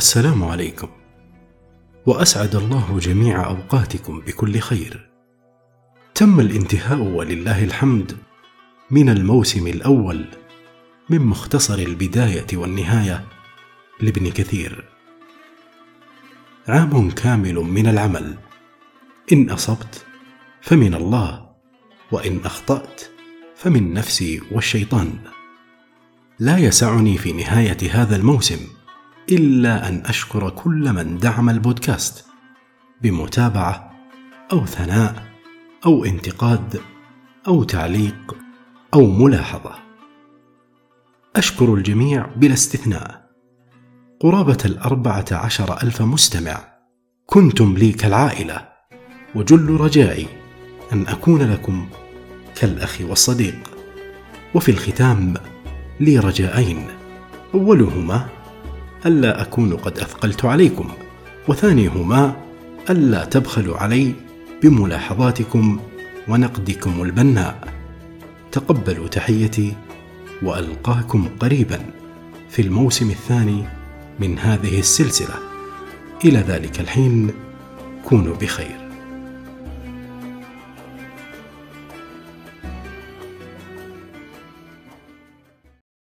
السلام عليكم، وأسعد الله جميع أوقاتكم بكل خير. تم الانتهاء ولله الحمد من الموسم الأول من مختصر البداية والنهاية لابن كثير. عام كامل من العمل، إن أصبت فمن الله، وإن أخطأت فمن نفسي والشيطان. لا يسعني في نهاية هذا الموسم إلا أن أشكر كل من دعم البودكاست بمتابعة أو ثناء أو انتقاد أو تعليق أو ملاحظة. أشكر الجميع بلا استثناء، قرابة 14,000 مستمع كنتم لي كالعائلة، وجل رجائي أن أكون لكم كالأخ والصديق. وفي الختام لي رجاءين، أولهما ألا أكون قد أثقلت عليكم، وثانيهما ألا تبخلوا علي بملاحظاتكم ونقدكم البناء. تقبلوا تحيتي، وألقاكم قريبا في الموسم الثاني من هذه السلسلة. إلى ذلك الحين كونوا بخير.